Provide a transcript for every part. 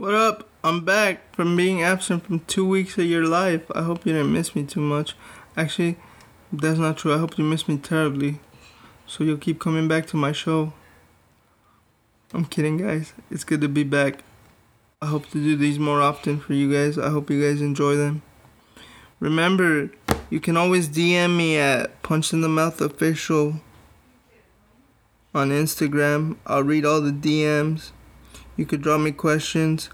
What up? I'm back from being absent from 2 weeks of your life. I hope you didn't miss me too much. Actually, that's not true. I hope you missed me terribly, so you'll keep coming back to my show. I'm kidding, guys. It's good to be back. I hope to do these more often for you guys. I hope you guys enjoy them. Remember, you can always DM me at Punch in the Mouth Official on Instagram. I'll read all the DMs. You could drop me questions.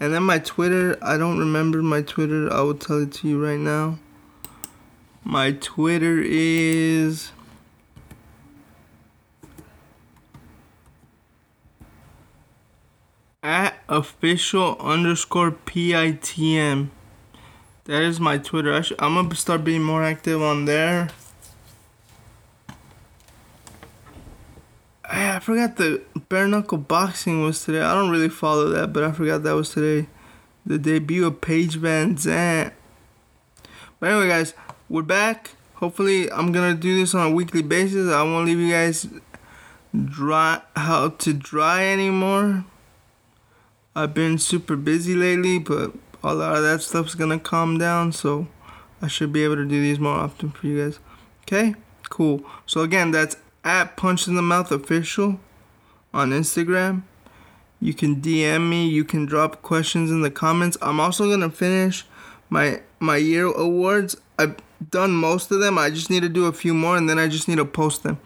And then my Twitter, I don't remember my Twitter. I will tell it to you right now. My Twitter is... @official_PITM. That is my Twitter. I'm going to start being more active on there. I forgot the bare knuckle boxing was today. I don't really follow that, but I forgot that was today. The debut of Paige Van Zandt. But anyway, guys, we're back. Hopefully, I'm gonna do this on a weekly basis. I won't leave you guys dry anymore. I've been super busy lately, but a lot of that stuff's gonna calm down, so I should be able to do these more often for you guys. Okay, cool. So again, that's at Punch in the Mouth Official on Instagram. You can DM me. You can drop questions in the comments. I'm also gonna finish my year awards. I've done most of them. I just need to do a few more, and then I just need to post them.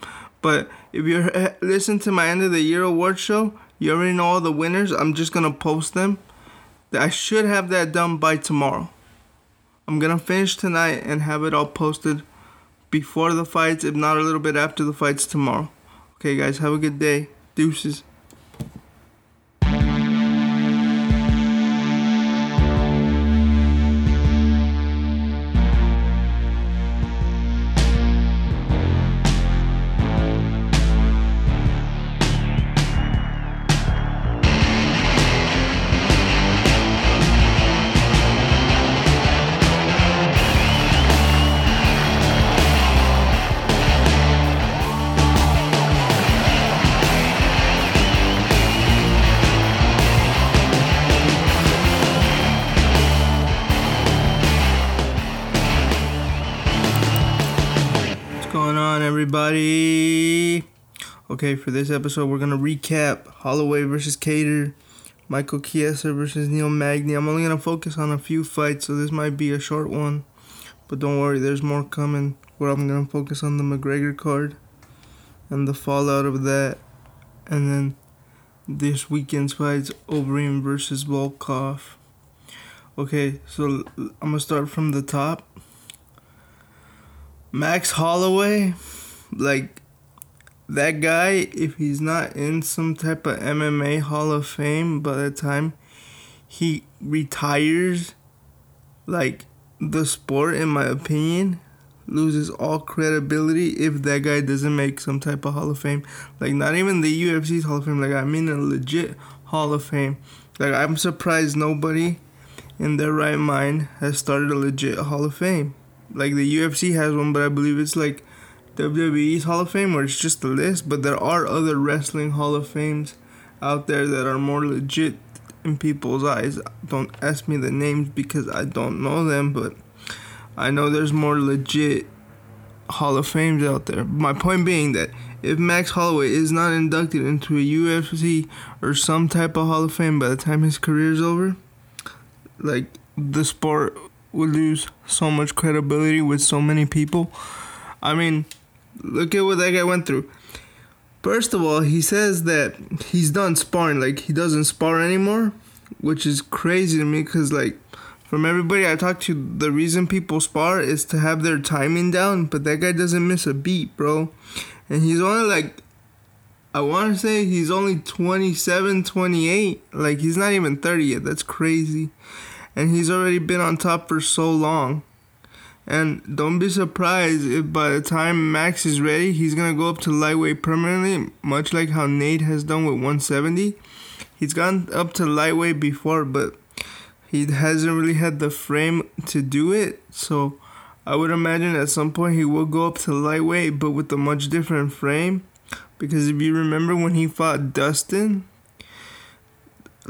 But if you listen to my end of the year award show, you already know all the winners. I'm just gonna post them. I should have that done by tomorrow. I'm gonna finish tonight and have it all posted before the fights, if not a little bit after the fights tomorrow. Okay, guys, have a good day. Deuces. Everybody. Okay, for this episode, we're going to recap Holloway versus Cater, Michael Chiesa versus Neil Magny. I'm only going to focus on a few fights, so this might be a short one. But don't worry, there's more coming where I'm going to focus on the McGregor card and the fallout of that. And then this weekend's fights, Overeem versus Volkov. Okay, so I'm going to start from the top. Max Holloway... like, that guy, if he's not in some type of MMA Hall of Fame by the time he retires, like, the sport, in my opinion, loses all credibility if that guy doesn't make some type of Hall of Fame. Like, not even the UFC's Hall of Fame. Like, I mean a legit Hall of Fame. Like, I'm surprised nobody in their right mind has started a legit Hall of Fame. Like, the UFC has one, but I believe it's, like, WWE's Hall of Fame, where it's just a list, but there are other wrestling Hall of Fames out there that are more legit in people's eyes. Don't ask me the names because I don't know them, but I know there's more legit Hall of Fames out there. My point being that if Max Holloway is not inducted into a UFC or some type of Hall of Fame by the time his career is over, like, the sport would lose so much credibility with so many people. I mean, look at what that guy went through. First of all, he says that he's done sparring. Like, he doesn't spar anymore, which is crazy to me because, like, from everybody I talked to, the reason people spar is to have their timing down, but that guy doesn't miss a beat, bro. And he's only, like, I want to say he's only 27, 28. Like, he's not even 30 yet. That's crazy. And he's already been on top for so long. And don't be surprised if by the time Max is ready, he's going to go up to lightweight permanently, much like how Nate has done with 170. He's gone up to lightweight before, but he hasn't really had the frame to do it. So I would imagine at some point he will go up to lightweight, but with a much different frame. Because if you remember when he fought Dustin,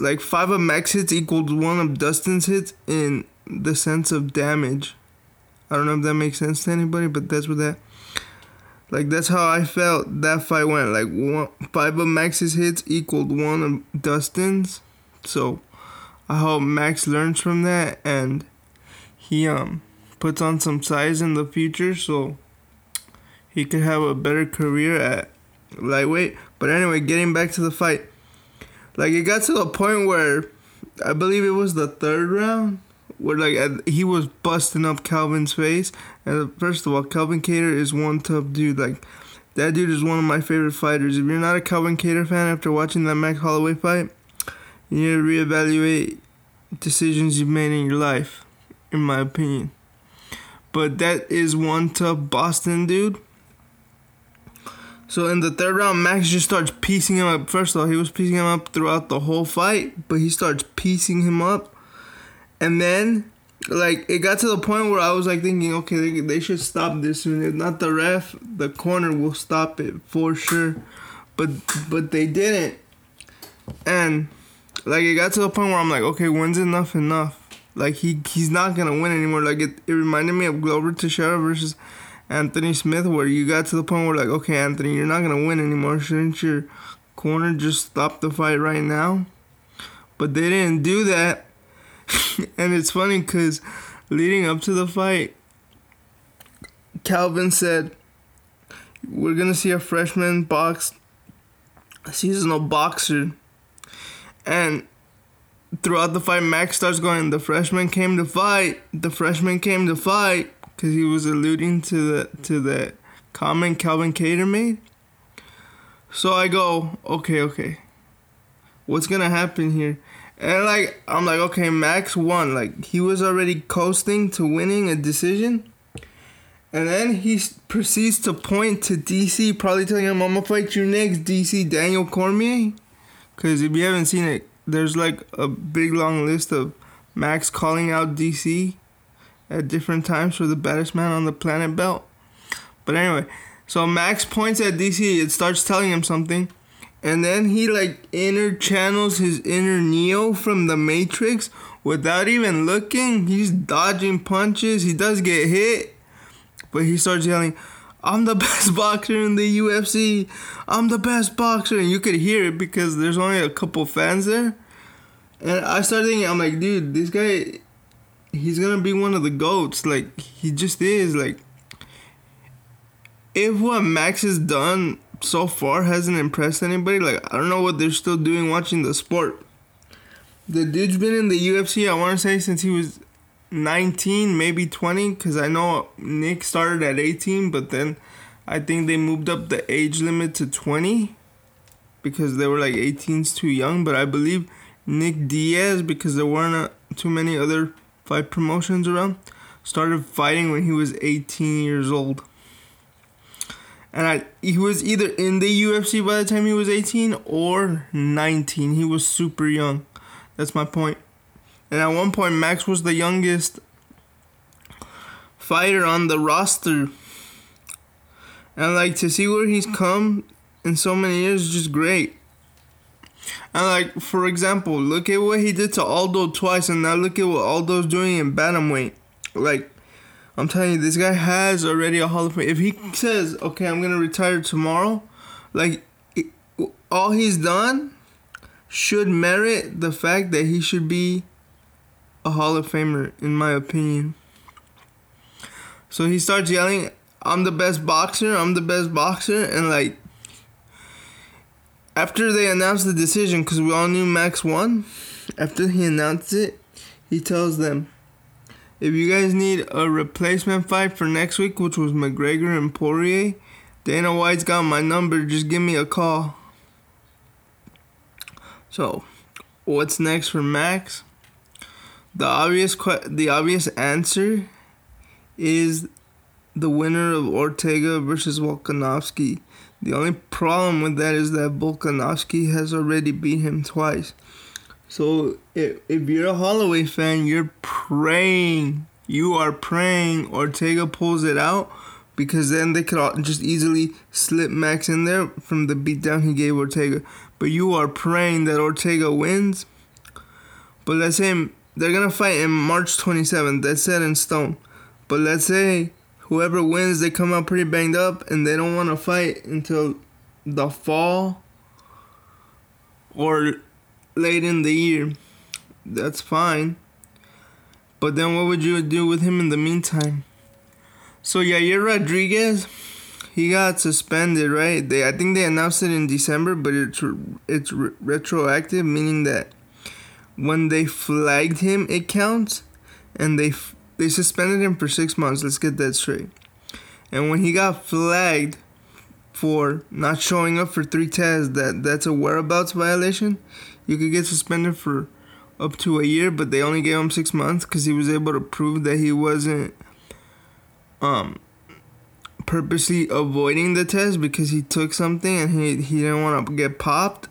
Like, 5 of Max hits equaled 1 of Dustin's hits in the sense of damage. I don't know if that makes sense to anybody, but that's what that... Like, that's how I felt that fight went. Like, 5 of Max's hits equaled 1 of Dustin's. So, I hope Max learns from that and he puts on some size in the future so he could have a better career at lightweight. But anyway, getting back to the fight. Like, it got to the point where I believe it was the third round where, like, he was busting up Calvin's face. And first of all, Calvin Cater is one tough dude. Like, that dude is one of my favorite fighters. If you're not a Calvin Cater fan after watching that Max Holloway fight, you need to reevaluate decisions you've made in your life, in my opinion. But that is one tough Boston dude. So in the third round, Max just starts piecing him up. First of all, he was piecing him up throughout the whole fight, but he starts piecing him up. And then, like, it got to the point where I was, like, thinking, okay, they should stop this soon. If not the ref, the corner will stop it for sure. But they didn't. And, like, it got to the point where I'm like, okay, when's enough enough? Like, he's not going to win anymore. Like, it reminded me of Glover Teixeira versus Anthony Smith, where you got to the point where, like, okay, Anthony, you're not going to win anymore. Shouldn't your corner just stop the fight right now? But they didn't do that. And it's funny because leading up to the fight, Calvin said, we're going to see a freshman box, a seasonal boxer. And throughout the fight, Max starts going, the freshman came to fight. The freshman came to fight. Because he was alluding to the comment Calvin Cater made. So I go, okay. What's going to happen here? And, like, I'm like, okay, Max won. Like, he was already coasting to winning a decision. And then he proceeds to point to DC, probably telling him, I'm going to fight you next, DC, Daniel Cormier. Because if you haven't seen it, there's, like, a big long list of Max calling out DC at different times for the baddest man on the planet belt. But anyway, so Max points at DC. It starts telling him something. And then he, like, inner channels his inner Neo from the Matrix without even looking. He's dodging punches. He does get hit. But he starts yelling, I'm the best boxer in the UFC. I'm the best boxer. And you could hear it because there's only a couple fans there. And I started thinking, I'm like, dude, this guy, he's going to be one of the GOATs. Like, he just is. Like, if what Max has done so far hasn't impressed anybody, like, I don't know what they're still doing watching the sport. The dude's been in the UFC, I want to say, since he was 19, maybe 20, because I know Nick started at 18, but then I think they moved up the age limit to 20 because they were like 18's too young. But I believe Nick Diaz, because there weren't too many other fight promotions around, started fighting when he was 18 years old. And he was either in the UFC by the time he was 18 or 19. He was super young. That's my point. And at one point, Max was the youngest fighter on the roster. And, like, to see where he's come in so many years is just great. And, like, for example, look at what he did to Aldo twice, and now look at what Aldo's doing in bantamweight. Like, I'm telling you, this guy has already a Hall of Fame. If he says, okay, I'm going to retire tomorrow, like, all he's done should merit the fact that he should be a Hall of Famer, in my opinion. So he starts yelling, I'm the best boxer, I'm the best boxer. And, like, after they announced the decision, because we all knew Max won, after he announced it, he tells them, if you guys need a replacement fight for next week, which was McGregor and Poirier, Dana White's got my number, just give me a call. So, what's next for Max? The obvious answer is the winner of Ortega versus Volkanovski. The only problem with that is that Volkanovski has already beat him twice. So if you're a Holloway fan, you're praying. You are praying Ortega pulls it out, because then they could just easily slip Max in there from the beatdown he gave Ortega. But you are praying that Ortega wins But let's say they're going to fight in March 27th. That's set in stone. But let's say whoever wins, they come out pretty banged up and they don't want to fight until the fall or late in the year. That's fine. But then what would you do with him in the meantime? So Yair Rodriguez, he got suspended, right? I think they announced it in December, but it's retroactive, meaning that when they flagged him, it counts, and they suspended him for 6 months. Let's get that straight. And when he got flagged for not showing up for 3 tests, that's a whereabouts violation. You could get suspended for up to a year, but they only gave him 6 months because he was able to prove that he wasn't purposely avoiding the test because he took something and he didn't want to get popped.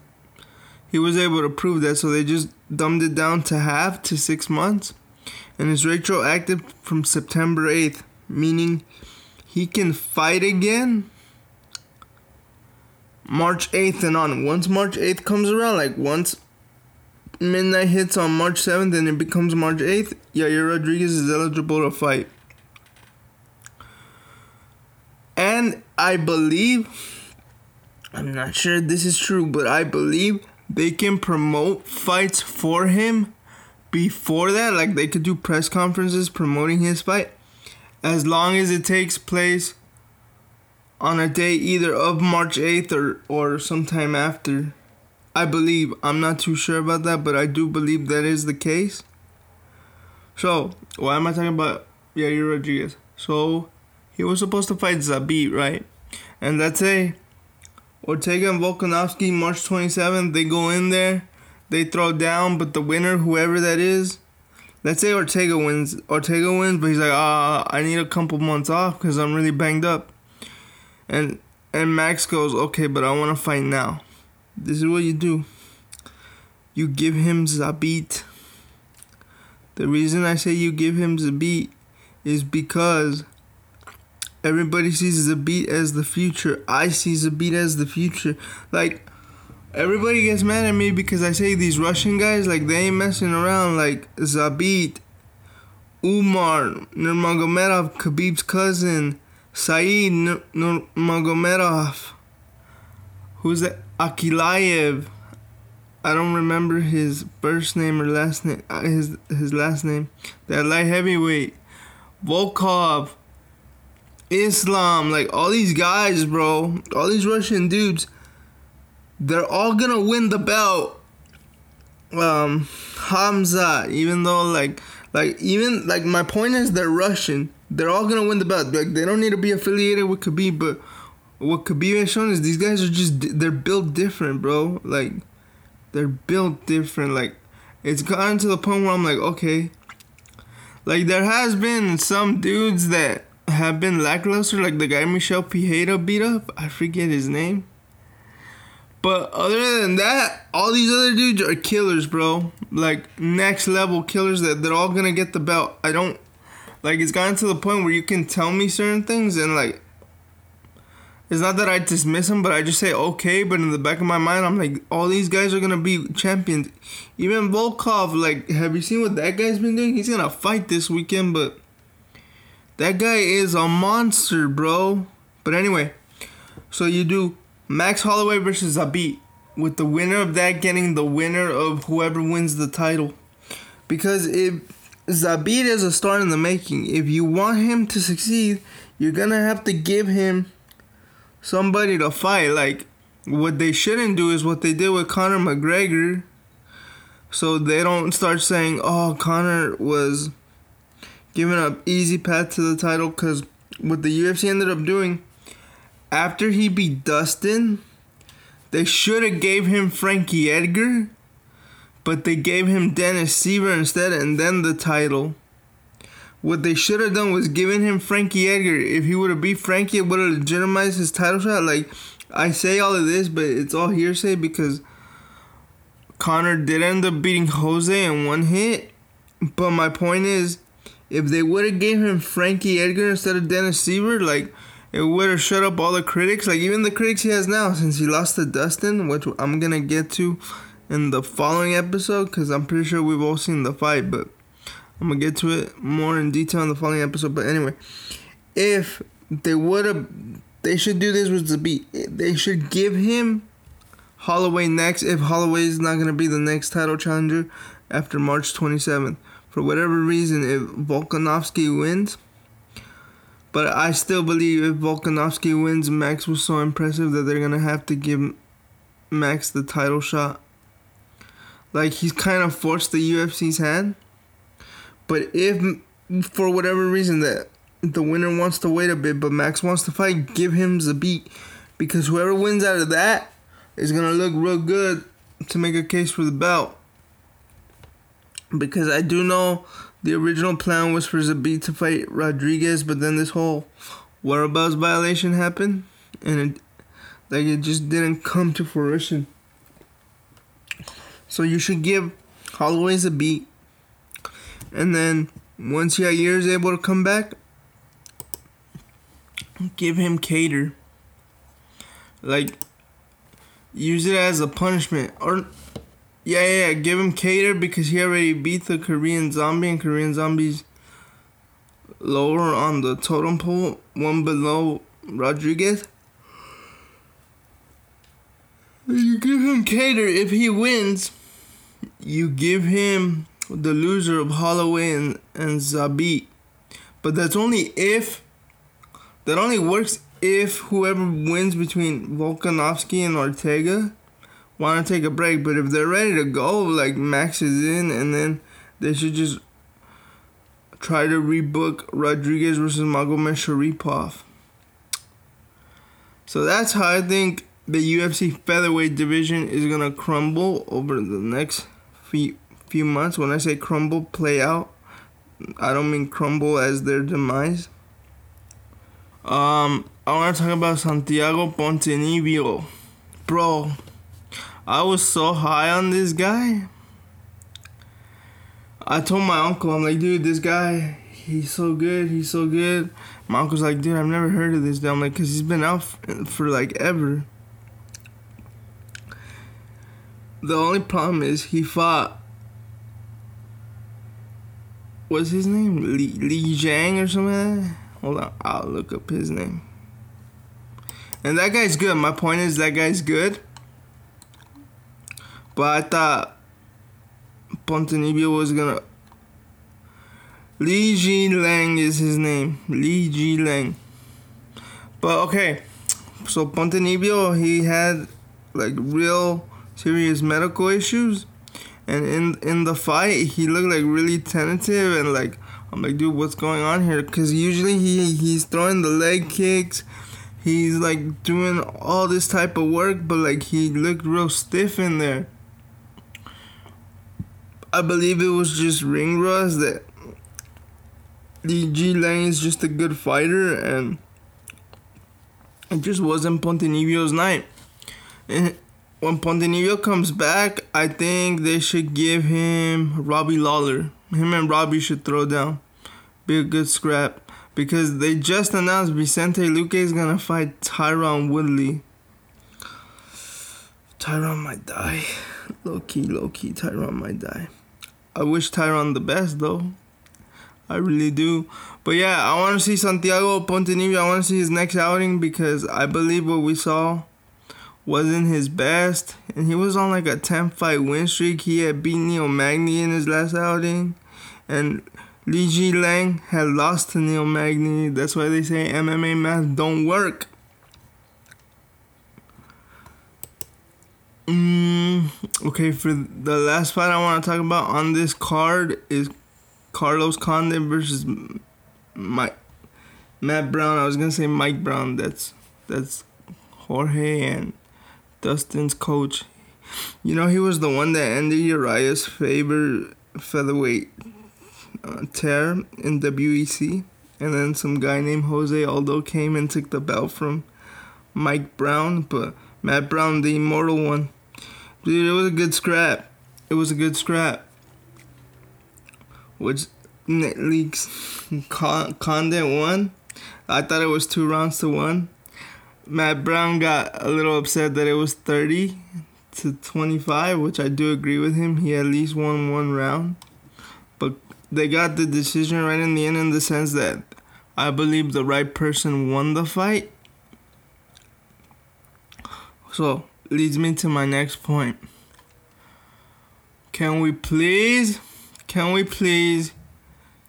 He was able to prove that, so they just dumbed it down to half to 6 months. And it's retroactive from September 8th, meaning he can fight again March 8th and on. Once March 8th comes around, like once midnight hits on March 7th and it becomes March 8th, Yair Rodriguez is eligible to fight. And I believe, I'm not sure this is true, but I believe they can promote fights for him before that. Like they could do press conferences promoting his fight, as long as it takes place on a day either of March 8th or sometime after. I believe. I'm not too sure about that, but I do believe that is the case. So, why am I talking about Yair Rodriguez? So, he was supposed to fight Zabit, right? And that's a Ortega and Volkanovski, March 27th. They go in there. They throw down, but the winner, whoever that is, let's say Ortega wins. Ortega wins, but he's like, I need a couple months off because I'm really banged up. And Max goes, okay, but I want to fight now. This is what you do. You give him Zabit. The reason I say you give him Zabit is because everybody sees Zabit as the future. I see Zabit as the future. Like, everybody gets mad at me because I say these Russian guys, like, they ain't messing around. Like, Zabit, Umar Nurmagomedov, Khabib's cousin, Said Nurmagomedov, who's that? Akilayev. I don't remember his first name or last name. His last name. That light heavyweight. Volkov. Islam. Like, all these guys, bro. All these Russian dudes. They're all gonna win the belt. Hamza. Even though, like my point is they're Russian. They're all gonna win the belt. Like, they don't need to be affiliated with Khabib, but what Khabib has shown is these guys are just, they're built different, bro. Like, they're built different. Like, it's gotten to the point where I'm like, okay. Like, there has been some dudes that have been lackluster, like the guy Michel Pijeda beat up. I forget his name. But other than that, all these other dudes are killers, bro. Like, next level killers that they're all gonna get the belt. I don't, like, it's gotten to the point where you can tell me certain things and, like, it's not that I dismiss them, but I just say, okay, but in the back of my mind, I'm like, all these guys are going to be champions. Even Volkov, like, have you seen what that guy's been doing? He's going to fight this weekend, but that guy is a monster, bro. But anyway, so you do Max Holloway versus Zabit, with the winner of that getting the winner of whoever wins the title. Because if Zabit is a star in the making, if you want him to succeed, you're going to have to give him somebody to fight. Like, what they shouldn't do is what they did with Conor McGregor, so they don't start saying, oh, Conor was giving up easy path to the title. Because what the UFC ended up doing, after he beat Dustin, they should have gave him Frankie Edgar, but they gave him Dennis Siver instead, and then the title. What they should have done was given him Frankie Edgar. If he would have beat Frankie, it would have legitimized his title shot. Like, I say all of this, but it's all hearsay because Conor did end up beating Jose in 1 hit. But my point is, if they would have gave him Frankie Edgar instead of Dennis Siver, like, it would have shut up all the critics. Like, even the critics he has now, since he lost to Dustin, which I'm going to get to in the following episode, because I'm pretty sure we've all seen the fight, but I'm going to get to it more in detail in the following episode. But anyway, if they would have, they should do this with Zabit. They should give him Holloway next, if Holloway is not going to be the next title challenger after March 27th. For whatever reason, if Volkanovski wins, but I still believe if Volkanovski wins, Max was so impressive that they're going to have to give Max the title shot. Like, he's kind of forced the UFC's hand. But if, for whatever reason, that the winner wants to wait a bit, but Max wants to fight, give him Zabit. Because whoever wins out of that is going to look real good to make a case for the belt. Because I do know the original plan was for Zabit to fight Rodriguez, but then this whole whereabouts violation happened, and it just didn't come to fruition. So you should give Holloway Zabit, and then once Yair is able to come back, give him Cater. Like, use it as a punishment, or... Yeah, give him Cater because he already beat the Korean Zombie, and Korean Zombie's lower on the totem pole, one below Rodriguez. You give him Cater. If he wins, you give him the loser of Holloway and Zabit. But that's only if, that only works if whoever wins between Volkanovski and Ortega want to take a break. But if they're ready to go, like, Max is in, and then they should just try to rebook Rodriguez versus Magomedsharipov. So that's how I think the UFC featherweight division is going to crumble over the next few months. When I say crumble, play out, I don't mean crumble as their demise. I want to talk about Santiago Ponzinibbio. Bro, I was so high on this guy. I told my uncle, I'm like, dude, this guy, he's so good. My uncle's like, dude, I've never heard of this guy. I'm like, because he's been out for like ever. The only problem is he fought, what's his name? Li Jingliang or something like that? Hold on, I'll look up his name. And that guy's good. My point is that guy's good. But I thought Ponzinibbio was gonna... Li Jingliang is his name. Li Jingliang. But okay, so Ponzinibbio, he had like real serious medical issues. And in the fight, he looked like really tentative. And like, I'm like, dude, what's going on here? Because usually he's throwing the leg kicks. He's like doing all this type of work. But like, he looked real stiff in there. I believe it was just ring rust, that Li Jingliang is just a good fighter, and it just wasn't Ponzinibbio's night. And when Ponzinibbio comes back, I think they should give him Robbie Lawler. Him and Robbie should throw down. Be a good scrap. Because they just announced Vicente Luque is going to fight Tyron Woodley. Tyron might die. Low-key, Tyron might die. I wish Tyron the best, though. I really do. But yeah, I want to see Santiago Ponzinibbio. I want to see his next outing because I believe what we saw wasn't his best. And he was on like a 10-fight win streak. He had beat Neil Magny in his last outing. And Li Jingliang had lost to Neil Magny. That's why they say MMA math don't work. Okay, for the last fight I want to talk about on this card is Carlos Condit versus Matt Brown. I was going to say Mike Brown. That's Jorge and Dustin's coach. You know, he was the one that ended Uriah's favorite featherweight tear in WEC. And then some guy named Jose Aldo came and took the belt from Mike Brown. But Matt Brown, the immortal one. Dude, it was a good scrap. Which NetLeaks Condit won. I thought it was 2 rounds to 1. Matt Brown got a little upset that it was 30 to 25, which I do agree with him. He at least won one round. But they got the decision right in the end, in the sense that I believe the right person won the fight. So, leads me to my next point. Can we please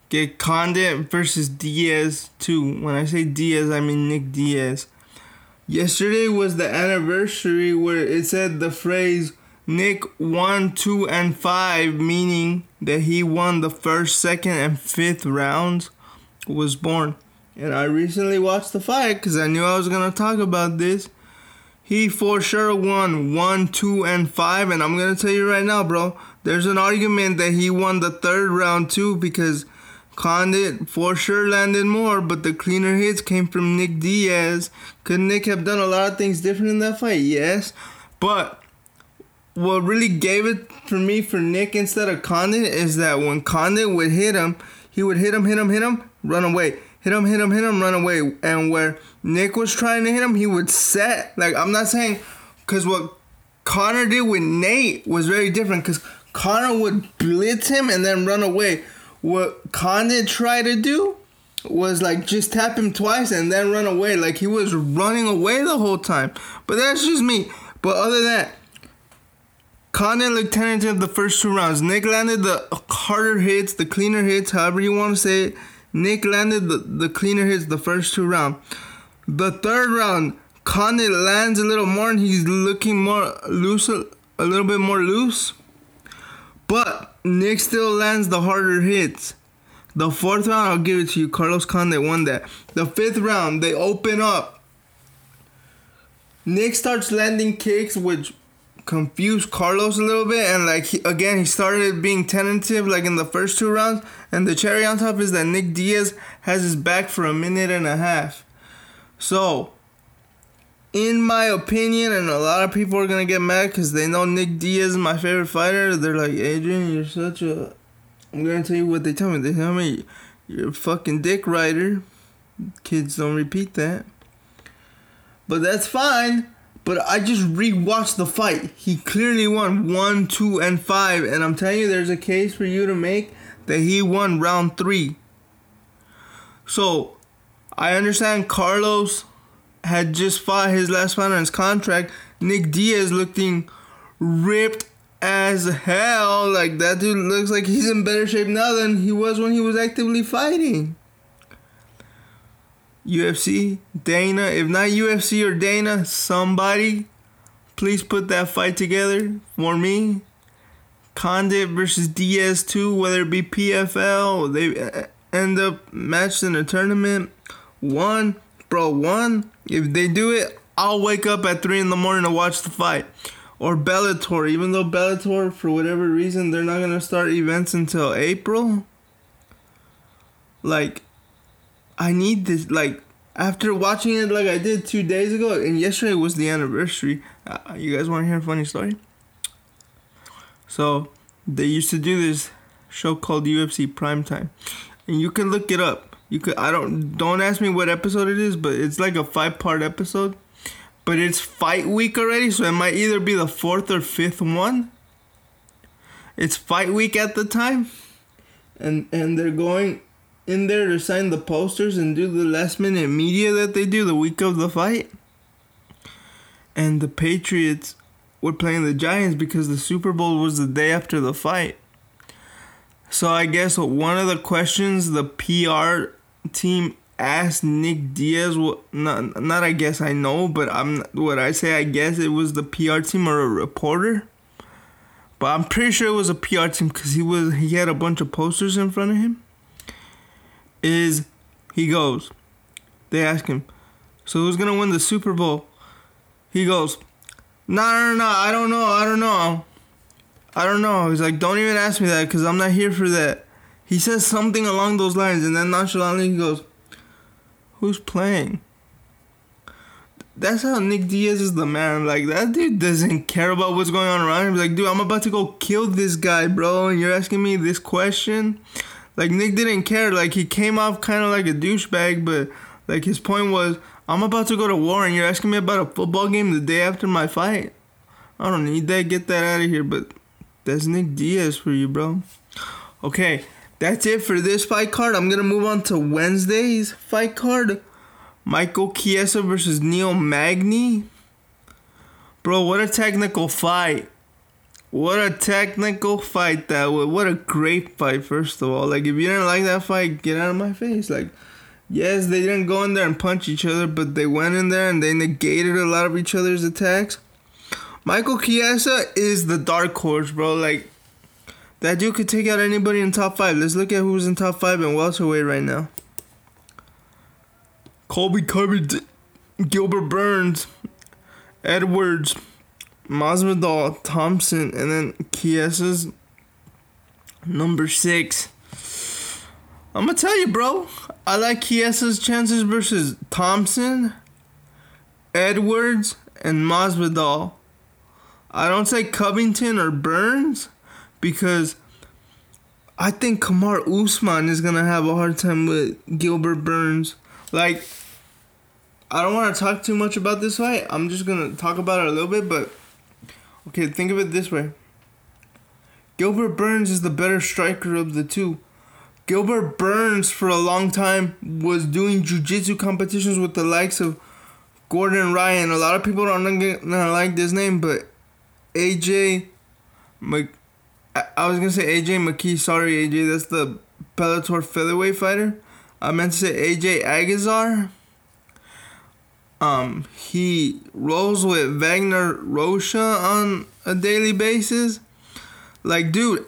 get Condit versus Diaz 2? When I say Diaz, I mean Nick Diaz. Yesterday was the anniversary where it said the phrase Nick 1, 2, and 5, meaning that he won the first, second, and fifth rounds, was born. And I recently watched the fight because I knew I was going to talk about this. He for sure won 1, 2, and 5, and I'm going to tell you right now, bro, there's an argument that he won the third round too, because Condit for sure landed more, but the cleaner hits came from Nick Diaz. Could Nick have done a lot of things different in that fight? Yes. But what really gave it for me for Nick instead of Condit is that when Condit would hit him, he would hit him, run away. Hit him, run away. And where Nick was trying to hit him, he would set. Like, I'm not saying, because what Connor did with Nate was very different, because Connor would blitz him and then run away. What Condit tried to do was, like, just tap him twice and then run away. Like, he was running away the whole time. But that's just me. But other than that, Condit looked tentative the first two rounds. Nick landed the harder hits, the cleaner hits, however you want to say it. Nick landed the cleaner hits the first two rounds. The third round, Condit lands a little more, and he's looking more loose, a little bit more loose. But Nick still lands the harder hits. The fourth round, I'll give it to you. Carlos Condit won that. The fifth round, they open up. Nick starts landing kicks, which confused Carlos a little bit. And, like, he started being tentative, like, in the first two rounds. And the cherry on top is that Nick Diaz has his back for a minute and a half. So, in my opinion, and a lot of people are going to get mad because they know Nick Diaz is my favorite fighter. They're like, Adrian, you're such a... I'm going to tell you what they tell me. They tell me you're a fucking dick rider. Kids don't repeat that. But that's fine. But I just rewatched the fight. He clearly won 1, 2, and 5. And I'm telling you, there's a case for you to make that he won round 3. So, I understand Carlos had just fought his last fight on his contract. Nick Diaz looking ripped as hell. Like, that dude looks like he's in better shape now than he was when he was actively fighting. UFC, Dana, if not UFC or Dana, somebody, please put that fight together for me. Condit versus Diaz 2, whether it be PFL, they end up matched in a tournament. One, if they do it, I'll wake up at 3 in the morning to watch the fight. Or Bellator, even though Bellator, for whatever reason, they're not going to start events until April. Like, I need this. Like, after watching it like I did 2 days ago, and yesterday was the anniversary. You guys want to hear a funny story? So, they used to do this show called UFC Primetime. And you can look it up. You could, don't ask me what episode it is, but it's like a 5-part episode. But it's fight week already, so it might either be the 4th or 5th one. It's fight week at the time. And they're going in there to sign the posters and do the last minute media that they do the week of the fight. And the Patriots were playing the Giants because the Super Bowl was the day after the fight. So I guess one of the questions the PR team asked Nick Diaz, it was the PR team or a reporter, but I'm pretty sure it was a PR team because he had a bunch of posters in front of him. They ask him, so who's gonna win the Super Bowl? He goes, no, I don't know. He's like, don't even ask me that because I'm not here for that. He says something along those lines, and then nonchalantly he goes, who's playing? That's how Nick Diaz is the man. Like, that dude doesn't care about what's going on around him. He's like, dude, I'm about to go kill this guy, bro, and you're asking me this question? Like, Nick didn't care. Like, he came off kind of like a douchebag, but, like, his point was, I'm about to go to war, and you're asking me about a football game the day after my fight? I don't need that. Get that out of here. But that's Nick Diaz for you, bro. Okay, that's it for this fight card. I'm going to move on to Wednesday's fight card. Michael Chiesa versus Neil Magny. Bro, what a technical fight. What a technical fight that was. What a great fight, first of all. Like, if you didn't like that fight, get out of my face. Like, yes, they didn't go in there and punch each other, but they went in there and they negated a lot of each other's attacks. Michael Chiesa is the dark horse, bro. Like, that dude could take out anybody in top 5. Let's look at who's in top 5 in welterweight right now. Colby Covington, Gilbert Burns, Edwards, Masvidal, Thompson, and then Chiesa's number 6. I'm going to tell you, bro. I like Chiesa's chances versus Thompson, Edwards, and Masvidal. I don't say Covington or Burns because I think Kamaru Usman is going to have a hard time with Gilbert Burns. Like, I don't want to talk too much about this fight. I'm just going to talk about it a little bit, but okay, think of it this way. Gilbert Burns is the better striker of the two. Gilbert Burns, for a long time, was doing jiu-jitsu competitions with the likes of Gordon Ryan. A lot of people don't like this name, but AJ McKee. Sorry, AJ. That's the Bellator featherweight fighter. I meant to say AJ Agazar. He rolls with Wagner Rocha on a daily basis. Like, dude,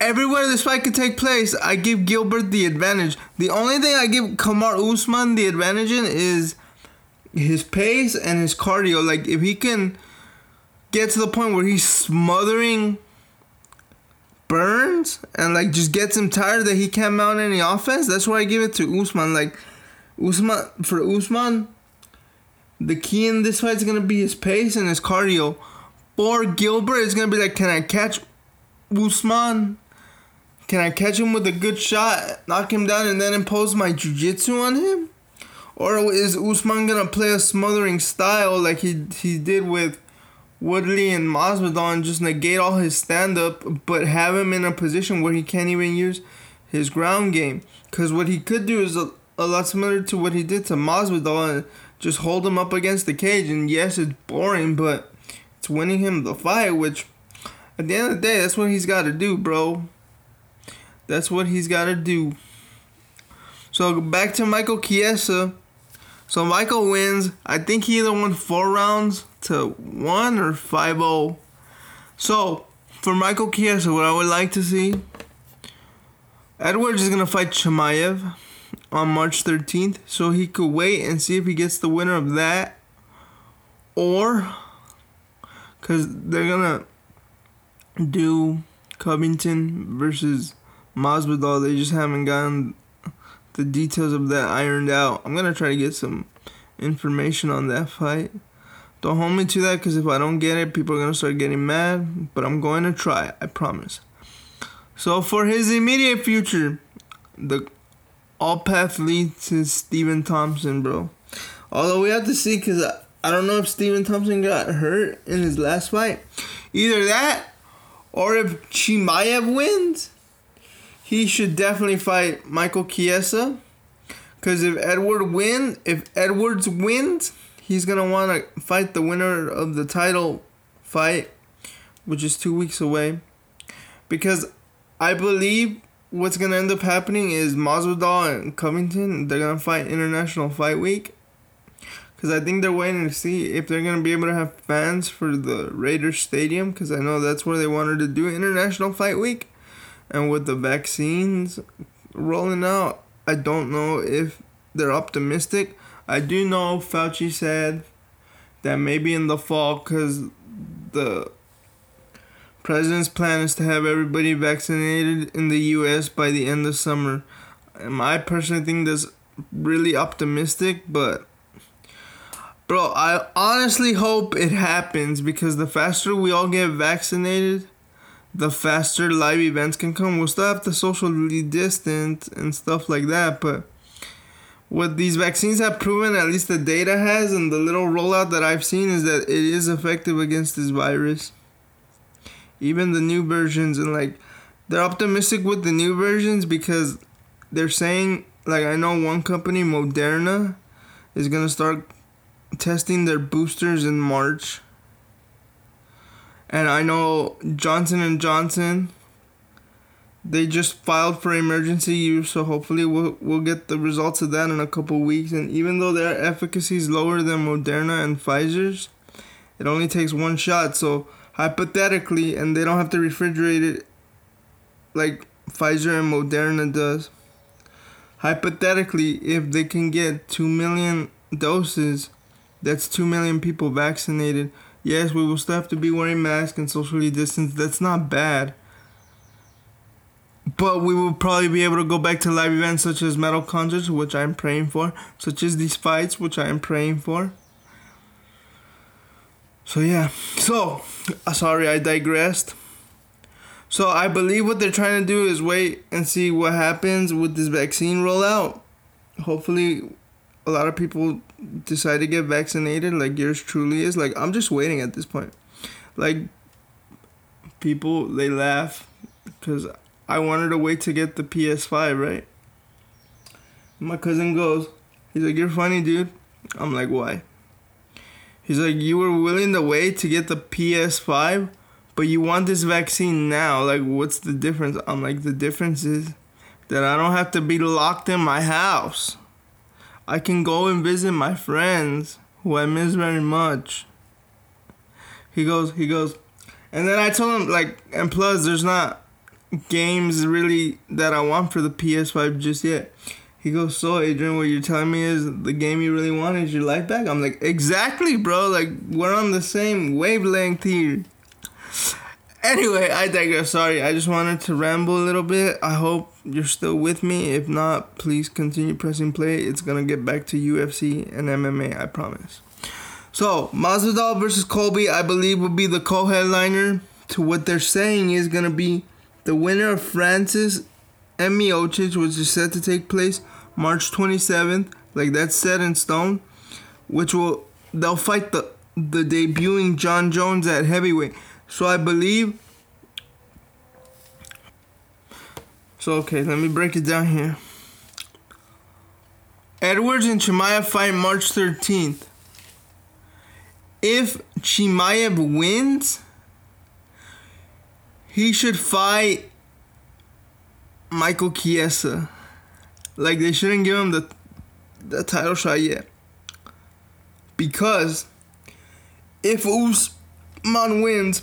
everywhere this fight could take place, I give Gilbert the advantage. The only thing I give Kamaru Usman the advantage in is his pace and his cardio. Like, if he can get to the point where he's smothering Burns and, like, just gets him tired that he can't mount any offense, that's where I give it to Usman. Like, for Usman, the key in this fight is going to be his pace and his cardio. For Gilbert, it's going to be like, can I catch Usman? Can I catch him with a good shot, knock him down, and then impose my jiu-jitsu on him? Or is Usman going to play a smothering style like he did with Woodley and Masvidal and just negate all his stand-up, but have him in a position where he can't even use his ground game? Because what he could do is a lot similar to what he did to Masvidal and just hold him up against the cage. And yes, it's boring, but it's winning him the fight, which at the end of the day, that's what he's got to do, bro. That's what he's got to do. So back to Michael Chiesa. So Michael wins. I think he either won 4 rounds to 1 or 5-0. So for Michael Chiesa, what I would like to see, Edwards is going to fight Chimaev on March 13th. So he could wait and see if he gets the winner of that. Or, because they're going to do Covington versus Masvidal. They just haven't gotten the details of that ironed out. I'm going to try to get some information on that fight. Don't hold me to that, because if I don't get it, people are going to start getting mad. But I'm going to try, I promise. So for his immediate future, all path leads to Stephen Thompson, bro. Although we have to see, because I don't know if Stephen Thompson got hurt in his last fight. Either that, or if Chimaev wins, he should definitely fight Michael Chiesa. Because if Edwards wins, he's going to want to fight the winner of the title fight, which is 2 weeks away. Because I believe what's going to end up happening is Masvidal and Covington, they're going to fight International Fight Week. Because I think they're waiting to see if they're going to be able to have fans for the Raiders Stadium. Because I know that's where they wanted to do International Fight Week. And with the vaccines rolling out, I don't know if they're optimistic. I do know Fauci said that maybe in the fall, because the president's plan is to have everybody vaccinated in the U.S. by the end of summer. And I personally think that's really optimistic, but bro, I honestly hope it happens, because the faster we all get vaccinated, the faster live events can come. We'll still have to socially distance and stuff like that, but what these vaccines have proven, at least the data has, and the little rollout that I've seen, is that it is effective against this virus. Even the new versions, and like, they're optimistic with the new versions because they're saying, like, I know one company, Moderna, is going to start testing their boosters in March. And I know Johnson & Johnson, they just filed for emergency use, so hopefully we'll get the results of that in a couple weeks. And even though their efficacy is lower than Moderna and Pfizer's, it only takes one shot. So hypothetically, and they don't have to refrigerate it like Pfizer and Moderna does, hypothetically, if they can get 2 million doses, that's 2 million people vaccinated. Yes, we will still have to be wearing masks and socially distance. That's not bad. But we will probably be able to go back to live events such as metal concerts, which I'm praying for, such as these fights, which I am praying for. So yeah, sorry, I digressed. So I believe what they're trying to do is wait and see what happens with this vaccine rollout. Hopefully a lot of people decide to get vaccinated like yours truly is. Like, I'm just waiting at this point. Like, people, they laugh because I wanted to wait to get the PS5, right? My cousin goes, he's like, "You're funny, dude." I'm like, "Why?" He's like, "You were willing to wait to get the PS5, but you want this vaccine now. Like, what's the difference?" I'm like, "The difference is that I don't have to be locked in my house. I can go and visit my friends who I miss very much." He goes, and then I told him, like, and plus there's not games really that I want for the PS5 just yet. He goes, "So Adrian, what you're telling me is the game you really want is your life back?" I'm like, "Exactly, bro. Like, we're on the same wavelength here." Anyway, I digress. Sorry, I just wanted to ramble a little bit. I hope you're still with me. If not, please continue pressing play. It's gonna get back to UFC and MMA, I promise. So Masvidal versus Colby, I believe, will be the co-headliner to what they're saying is gonna be the winner of Francis and Miocic, which is set to take place March 27th. Like, that's set in stone. Which will, they'll fight the debuting John Jones at heavyweight. So I believe, so okay, let me break it down here. Edwards and Chimaev fight March 13th. If Chimaev wins, he should fight Michael Chiesa. Like, they shouldn't give him the title shot yet. Because if Usman wins,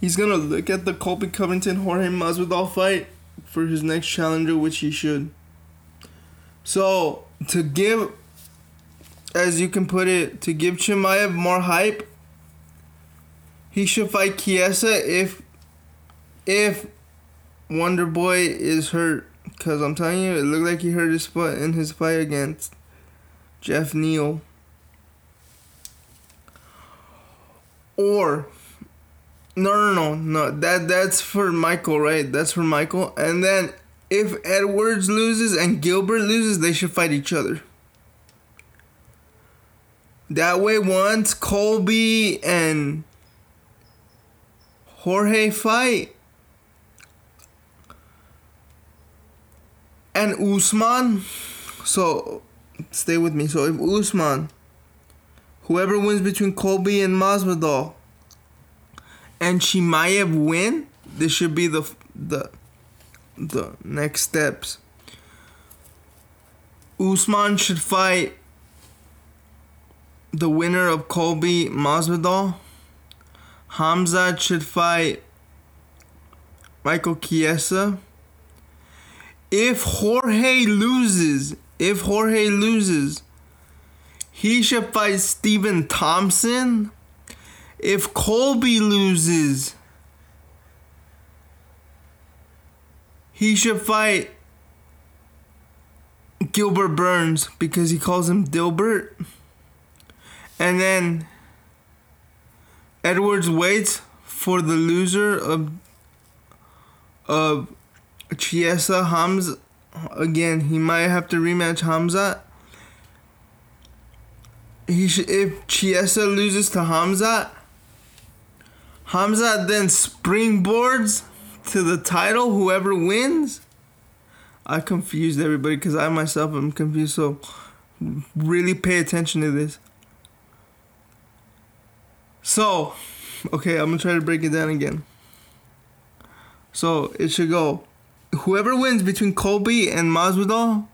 he's going to look at the Colby Covington Jorge Masvidal fight for his next challenger, which he should. So, to give, as you can put it, to give Chimaev more hype, he should fight Chiesa if Wonder Boy is hurt. Because I'm telling you, it looked like he hurt his foot in his fight against Jeff Neal. Or, no, that's for Michael, right? That's for Michael. And then, if Edwards loses and Gilbert loses, they should fight each other. That way, once Colby and Jorge fight, and Usman, so stay with me. So if Usman, whoever wins between Colby and Masvidal, and Chimaev win, this should be the next steps. Usman should fight the winner of Colby Masvidal. Khamzat should fight Michael Chiesa. If Jorge loses, he should fight Stephen Thompson. If Colby loses, he should fight Gilbert Burns because he calls him Dilbert. And then Edwards waits for the loser of Chiesa again, he might have to rematch Khamzat. If Chiesa loses to Khamzat, Khamzat then springboards to the title, whoever wins. I confused everybody because I myself am confused, so really pay attention to this. So, okay, I'm going to try to break it down again. So, it should go, whoever wins between Colby and Masvidal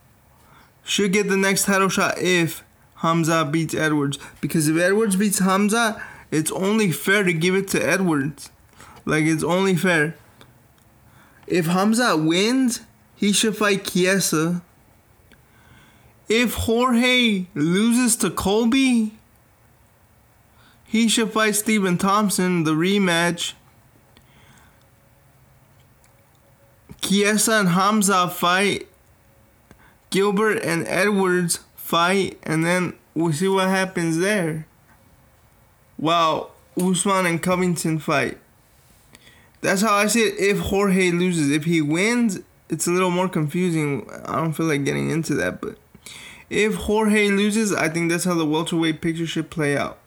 should get the next title shot if Khamzat beats Edwards. Because if Edwards beats Khamzat, it's only fair to give it to Edwards. Like, it's only fair. If Khamzat wins, he should fight Chiesa. If Jorge loses to Colby, he should fight Stephen Thompson, the rematch. Chiesa and Khamzat fight. Gilbert and Edwards fight. And then we'll see what happens there. Wow, Usman and Covington fight. That's how I see it if Jorge loses. If he wins, it's a little more confusing. I don't feel like getting into that. But if Jorge loses, I think that's how the welterweight picture should play out.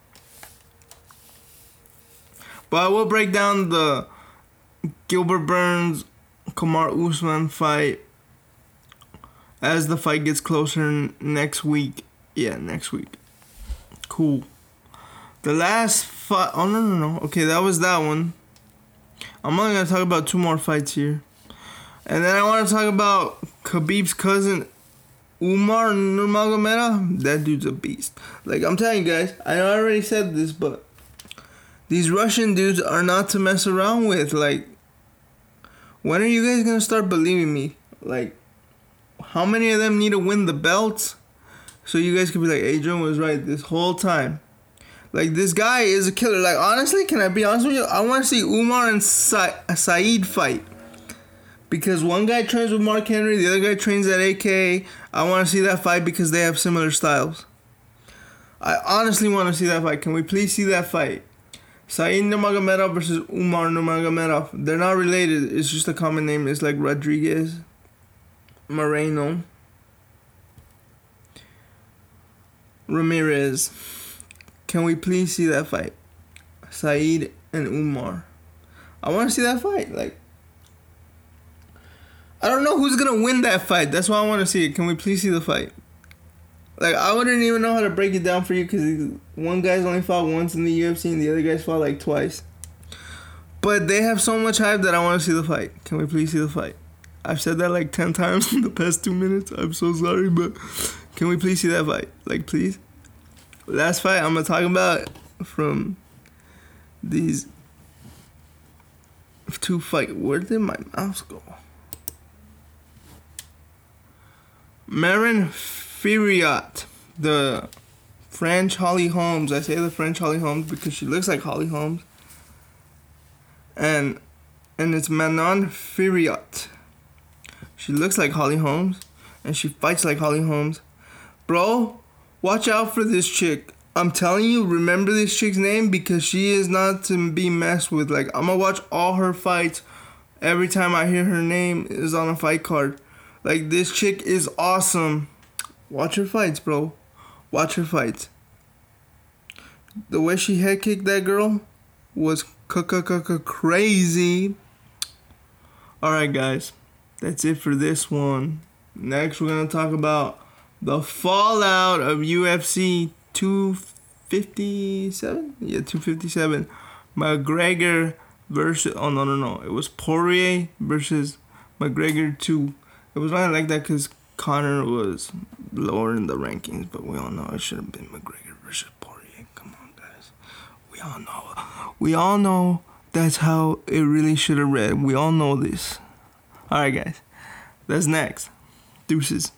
But I will break down the Gilbert Burns, Kamaru Usman fight as the fight gets closer next week. Yeah, next week. Cool. The last fight... Oh, no. Okay, that was that one. I'm only going to talk about two more fights here. And then I want to talk about Khabib's cousin, Umar Nurmagomedov. That dude's a beast. Like, I'm telling you guys, I know I already said this, but these Russian dudes are not to mess around with. Like, when are you guys going to start believing me? Like, how many of them need to win the belts? So you guys could be like, Adrian was right this whole time. Like, this guy is a killer. Like, honestly, can I be honest with you? I want to see Umar and Said fight. Because one guy trains with Mark Henry, the other guy trains at AKA. I want to see that fight because they have similar styles. I honestly want to see that fight. Can we please see that fight? Said Nurmagomedov versus Umar Nurmagomedov. They're not related. It's just a common name. It's like Rodriguez, Moreno, Ramirez. Can we please see that fight? Said and Umar. I want to see that fight. Like, I don't know who's going to win that fight. That's why I want to see it. Can we please see the fight? Like, I wouldn't even know how to break it down for you because one guy's only fought once in the UFC and the other guy's fought like twice. But they have so much hype that I want to see the fight. Can we please see the fight? I've said that like 10 times in the past 2 minutes. I'm so sorry, but can we please see that fight? Like, please. Last fight I'm going to talk about from these two fights. Where did my mouse go? Marin Firiat, the French Holly Holmes. I say the French Holly Holmes because she looks like Holly Holmes. And it's Manon Firiat. She looks like Holly Holmes, and she fights like Holly Holmes. Bro, watch out for this chick. I'm telling you, remember this chick's name because she is not to be messed with. Like, I'm going to watch all her fights. Every time I hear her name is on a fight card. Like, this chick is awesome. Watch her fights, bro. Watch her fights. The way she head kicked that girl was crazy. Alright, guys. That's it for this one. Next, we're going to talk about the fallout of UFC 257. Yeah, 257. McGregor versus... Oh, no. It was Poirier versus McGregor 2. It was not like that because Conor was lower in the rankings, but we all know it should have been McGregor versus Poirier. Come on, guys. We all know that's how it really should have read. We all know this. All right, guys. That's next. Deuces.